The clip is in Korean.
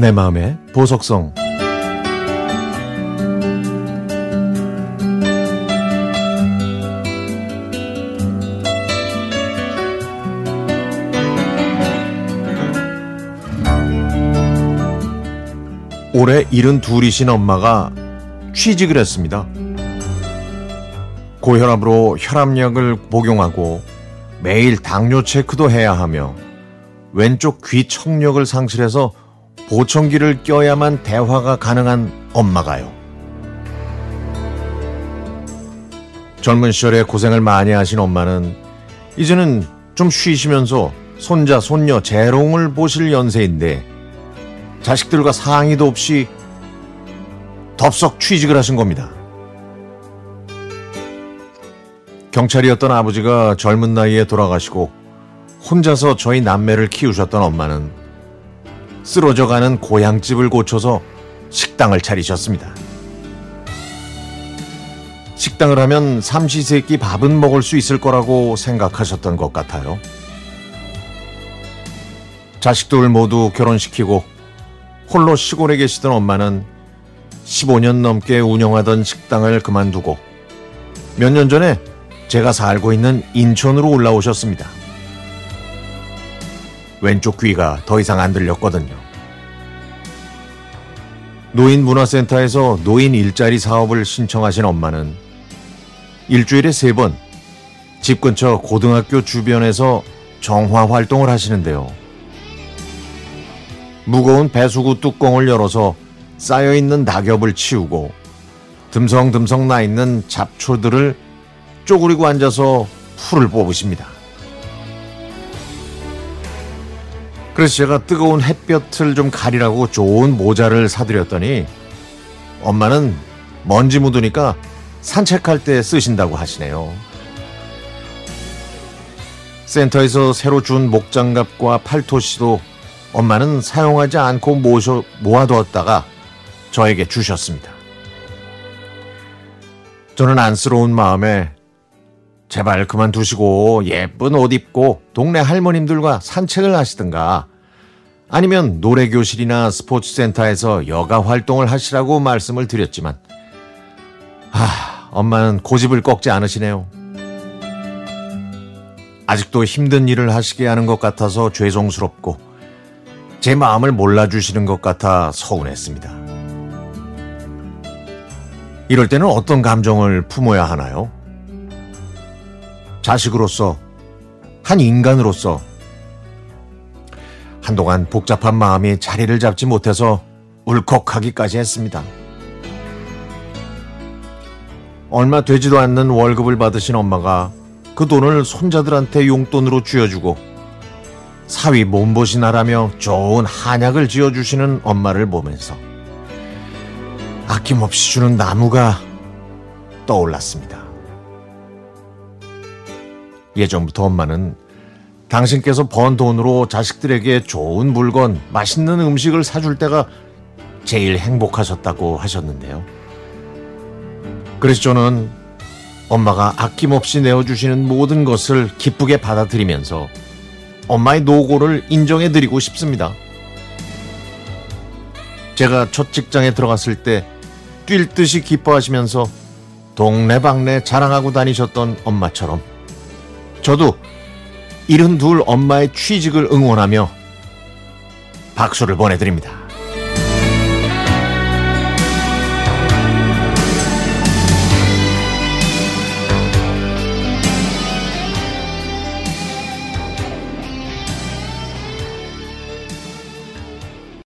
내 마음의 보석성. 올해 72이신 엄마가 취직을 했습니다. 고혈압으로 혈압약을 복용하고 매일 당뇨 체크도 해야 하며 왼쪽 귀 청력을 상실해서 보청기를 껴야만 대화가 가능한 엄마가요. 젊은 시절에 고생을 많이 하신 엄마는 이제는 좀 쉬시면서 손자, 손녀, 재롱을 보실 연세인데 자식들과 상의도 없이 덥석 취직을 하신 겁니다. 경찰이었던 아버지가 젊은 나이에 돌아가시고 혼자서 저희 남매를 키우셨던 엄마는 쓰러져가는 고향집을 고쳐서 식당을 차리셨습니다. 식당을 하면 삼시세끼 밥은 먹을 수 있을 거라고 생각하셨던 것 같아요. 자식들 모두 결혼시키고 홀로 시골에 계시던 엄마는 15년 넘게 운영하던 식당을 그만두고 몇 년 전에 제가 살고 있는 인천으로 올라오셨습니다. 왼쪽 귀가 더 이상 안 들렸거든요. 노인문화센터에서 노인 일자리 사업을 신청하신 엄마는 일주일에 3번 집 근처 고등학교 주변에서 정화 활동을 하시는데요. 무거운 배수구 뚜껑을 열어서 쌓여있는 낙엽을 치우고 듬성듬성 나있는 잡초들을 쪼그리고 앉아서 풀을 뽑으십니다. 그래서 제가 뜨거운 햇볕을 좀 가리라고 좋은 모자를 사드렸더니 엄마는 먼지 묻으니까 산책할 때 쓰신다고 하시네요. 센터에서 새로 준 목장갑과 팔토시도 엄마는 사용하지 않고 모아두었다가 저에게 주셨습니다. 저는 안쓰러운 마음에 제발 그만두시고 예쁜 옷 입고 동네 할머님들과 산책을 하시든가 아니면 노래교실이나 스포츠센터에서 여가 활동을 하시라고 말씀을 드렸지만 엄마는 고집을 꺾지 않으시네요. 아직도 힘든 일을 하시게 하는 것 같아서 죄송스럽고 제 마음을 몰라주시는 것 같아 서운했습니다. 이럴 때는 어떤 감정을 품어야 하나요? 자식으로서, 한 인간으로서 한동안 복잡한 마음이 자리를 잡지 못해서 울컥하기까지 했습니다. 얼마 되지도 않는 월급을 받으신 엄마가 그 돈을 손자들한테 용돈으로 쥐어주고 사위 몸보신하라며 좋은 한약을 지어주시는 엄마를 보면서 아낌없이 주는 나무가 떠올랐습니다. 예전부터 엄마는 당신께서 번 돈으로 자식들에게 좋은 물건, 맛있는 음식을 사줄 때가 제일 행복하셨다고 하셨는데요. 그래서 저는 엄마가 아낌없이 내어주시는 모든 것을 기쁘게 받아들이면서 엄마의 노고를 인정해드리고 싶습니다. 제가 첫 직장에 들어갔을 때 뛸 듯이 기뻐하시면서 동네방네 자랑하고 다니셨던 엄마처럼 저도 72 엄마의 취직을 응원하며 박수를 보내드립니다.